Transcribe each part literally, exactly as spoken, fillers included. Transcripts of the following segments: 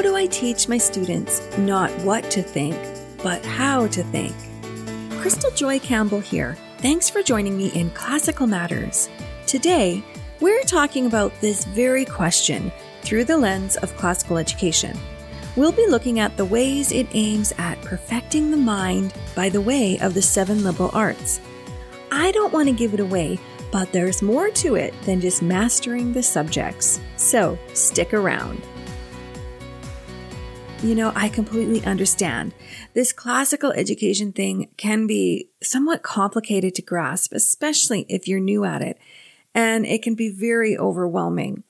How do I teach my students not what to think, but how to think? Crystal Joy Campbell here. Thanks for joining me in Classical Matters. Today, we're talking about this very question through the lens of classical education. We'll be looking at the ways it aims at perfecting the mind by the way of the seven liberal arts. I don't want to give it away, but there's more to it than just mastering the subjects. So stick around. You know, I completely understand. This classical education thing can be somewhat complicated to grasp, especially if you're new at it, and it can be very overwhelming.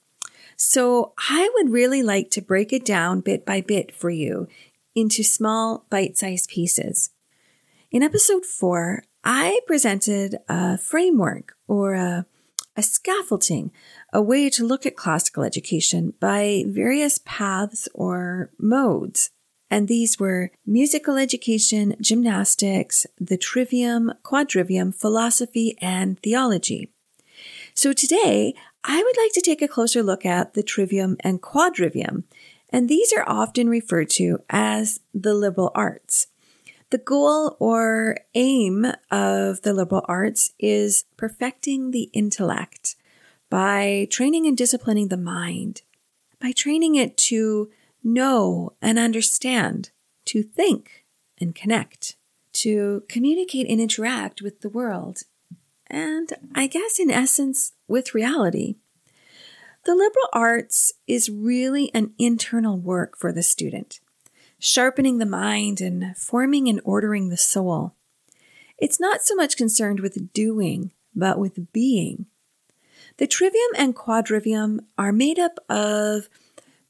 So I would really like to break it down bit by bit for you into small bite-sized pieces. In episode four, I presented a framework or a, a scaffolding, a way to look at classical education by various paths or modes. And these were musical education, gymnastics, the trivium, quadrivium, philosophy, and theology. So today, I would like to take a closer look at the trivium and quadrivium, and these are often referred to as the liberal arts. The goal or aim of the liberal arts is perfecting the intellect by training and disciplining the mind, by training it to know and understand, to think and connect, to communicate and interact with the world, and I guess in essence, with reality. The liberal arts is really an internal work for the student, sharpening the mind and forming and ordering the soul. It's not so much concerned with doing, but with being. The trivium and quadrivium are made up of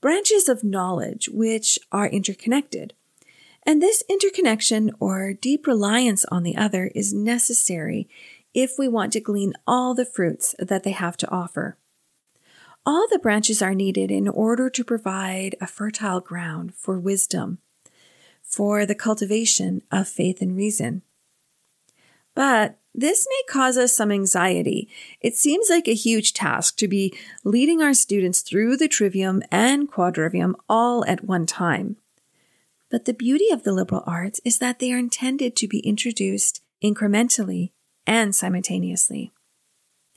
branches of knowledge which are interconnected. And this interconnection or deep reliance on the other is necessary if we want to glean all the fruits that they have to offer. All the branches are needed in order to provide a fertile ground for wisdom, for the cultivation of faith and reason. But this may cause us some anxiety. It seems like a huge task to be leading our students through the trivium and quadrivium all at one time. But the beauty of the liberal arts is that they are intended to be introduced incrementally and simultaneously.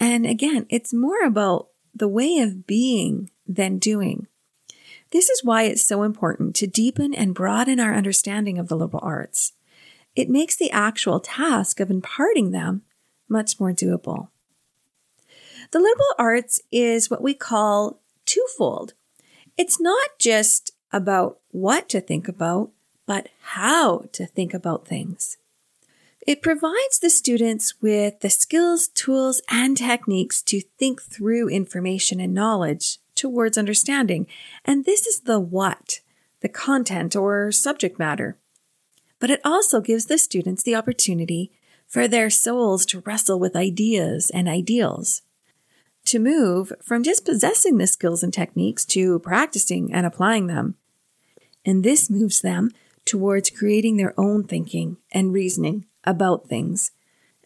And again, it's more about the way of being than doing. This is why it's so important to deepen and broaden our understanding of the liberal arts. It makes the actual task of imparting them much more doable. The liberal arts is what we call twofold. It's not just about what to think about, but how to think about things. It provides the students with the skills, tools, and techniques to think through information and knowledge towards understanding. And this is the what, the content or subject matter. But it also gives the students the opportunity for their souls to wrestle with ideas and ideals, to move from just possessing the skills and techniques to practicing and applying them. And this moves them towards creating their own thinking and reasoning about things,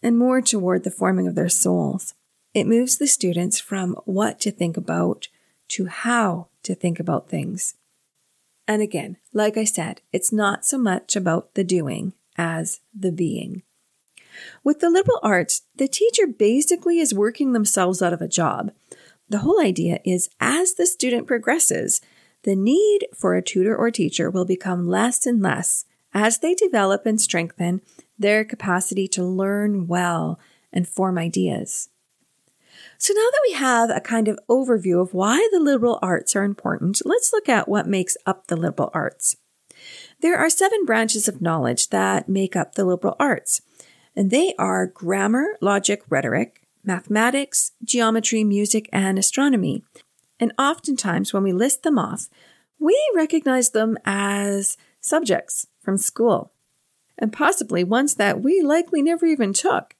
and more toward the forming of their souls. It moves the students from what to think about to how to think about things. And again, like I said, it's not so much about the doing as the being. With the liberal arts, the teacher basically is working themselves out of a job. The whole idea is as the student progresses, the need for a tutor or teacher will become less and less as they develop and strengthen their capacity to learn well and form ideas. So now that we have a kind of overview of why the liberal arts are important, let's look at what makes up the liberal arts. There are seven branches of knowledge that make up the liberal arts, and they are grammar, logic, rhetoric, mathematics, geometry, music, and astronomy. And oftentimes when we list them off, we recognize them as subjects from school, and possibly ones that we likely never even took.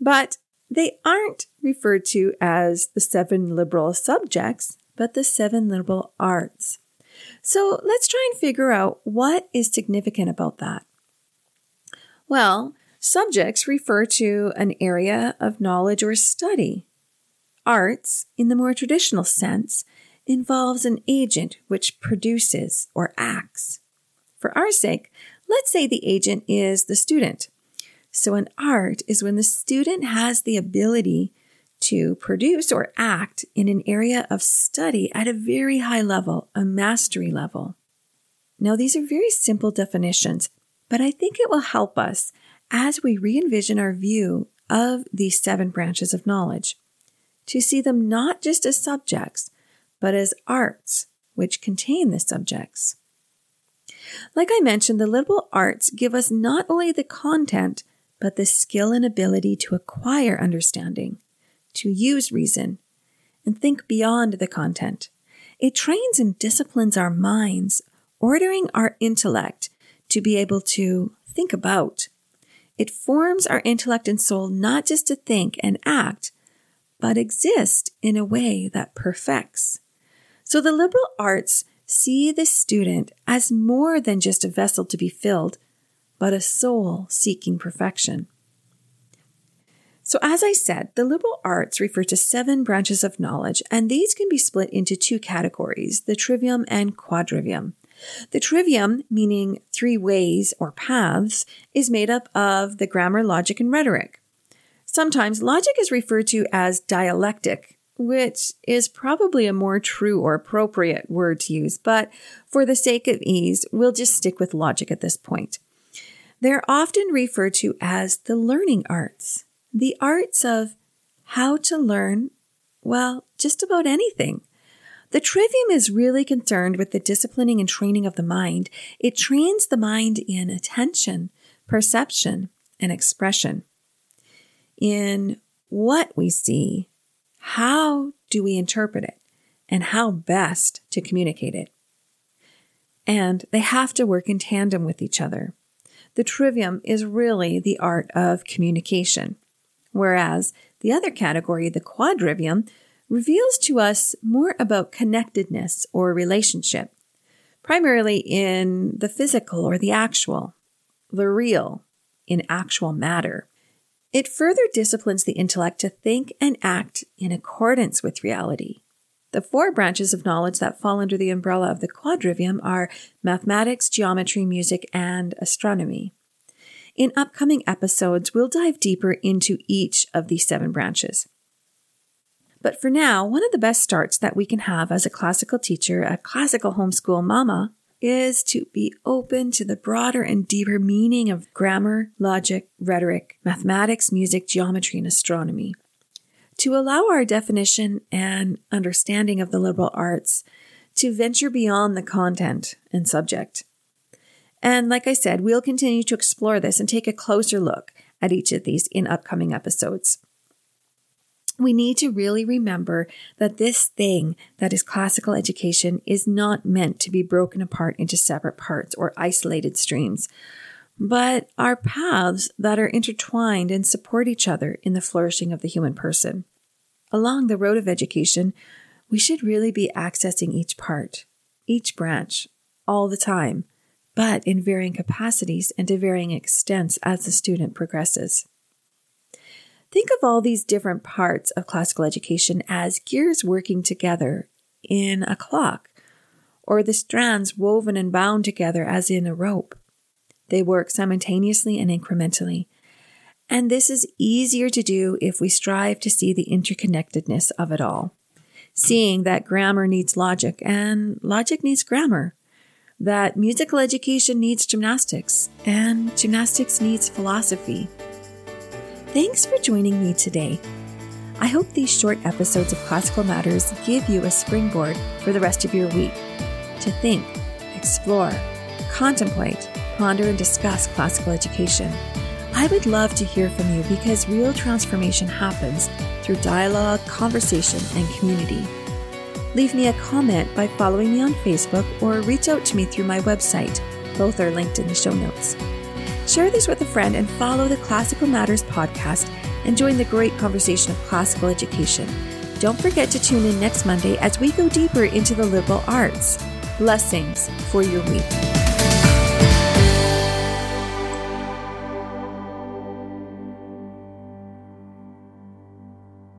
But they aren't referred to as the seven liberal subjects, but the seven liberal arts. So let's try and figure out what is significant about that. Well, subjects refer to an area of knowledge or study. Arts, in the more traditional sense, involves an agent which produces or acts. For our sake, let's say the agent is the student. So an art is when the student has the ability to produce or act in an area of study at a very high level, a mastery level. Now, these are very simple definitions, but I think it will help us as we re-envision our view of these seven branches of knowledge, to see them not just as subjects, but as arts which contain the subjects. Like I mentioned, the liberal arts give us not only the content, but the skill and ability to acquire understanding, to use reason, and think beyond the content. It trains and disciplines our minds, ordering our intellect to be able to think about. It forms our intellect and soul not just to think and act, but exist in a way that perfects. So the liberal arts see the student as more than just a vessel to be filled, but a soul seeking perfection. So as I said, the liberal arts refer to seven branches of knowledge, and these can be split into two categories, the trivium and quadrivium. The trivium, meaning three ways or paths, is made up of the grammar, logic, and rhetoric. Sometimes logic is referred to as dialectic, which is probably a more true or appropriate word to use, but for the sake of ease, we'll just stick with logic at this point. They're often referred to as the learning arts, the arts of how to learn, well, just about anything. The trivium is really concerned with the disciplining and training of the mind. It trains the mind in attention, perception, and expression. In what we see, how do we interpret it, and how best to communicate it. And they have to work in tandem with each other. The trivium is really the art of communication, whereas the other category, the quadrivium, reveals to us more about connectedness or relationship, primarily in the physical or the actual, the real, in actual matter. It further disciplines the intellect to think and act in accordance with reality. The four branches of knowledge that fall under the umbrella of the quadrivium are mathematics, geometry, music, and astronomy. In upcoming episodes, we'll dive deeper into each of these seven branches. But for now, one of the best starts that we can have as a classical teacher, a classical homeschool mama, is to be open to the broader and deeper meaning of grammar, logic, rhetoric, mathematics, music, geometry, and astronomy. To allow our definition and understanding of the liberal arts to venture beyond the content and subject. And like I said, we'll continue to explore this and take a closer look at each of these in upcoming episodes. We need to really remember that this thing that is classical education is not meant to be broken apart into separate parts or isolated streams, but are paths that are intertwined and support each other in the flourishing of the human person. Along the road of education, we should really be accessing each part, each branch, all the time, but in varying capacities and to varying extents as the student progresses. Think of all these different parts of classical education as gears working together in a clock, or the strands woven and bound together as in a rope. They work simultaneously and incrementally. And this is easier to do if we strive to see the interconnectedness of it all, seeing that grammar needs logic and logic needs grammar, that musical education needs gymnastics and gymnastics needs philosophy. Thanks for joining me today. I hope these short episodes of Classical Matters give you a springboard for the rest of your week to think, explore, contemplate, ponder, and discuss classical education. I would love to hear from you because real transformation happens through dialogue, conversation, and community. Leave me a comment by following me on Facebook or reach out to me through my website. Both are linked in the show notes. Share this with a friend and follow the Classical Matters podcast and join the great conversation of classical education. Don't forget to tune in next Monday as we go deeper into the liberal arts. Blessings for your week.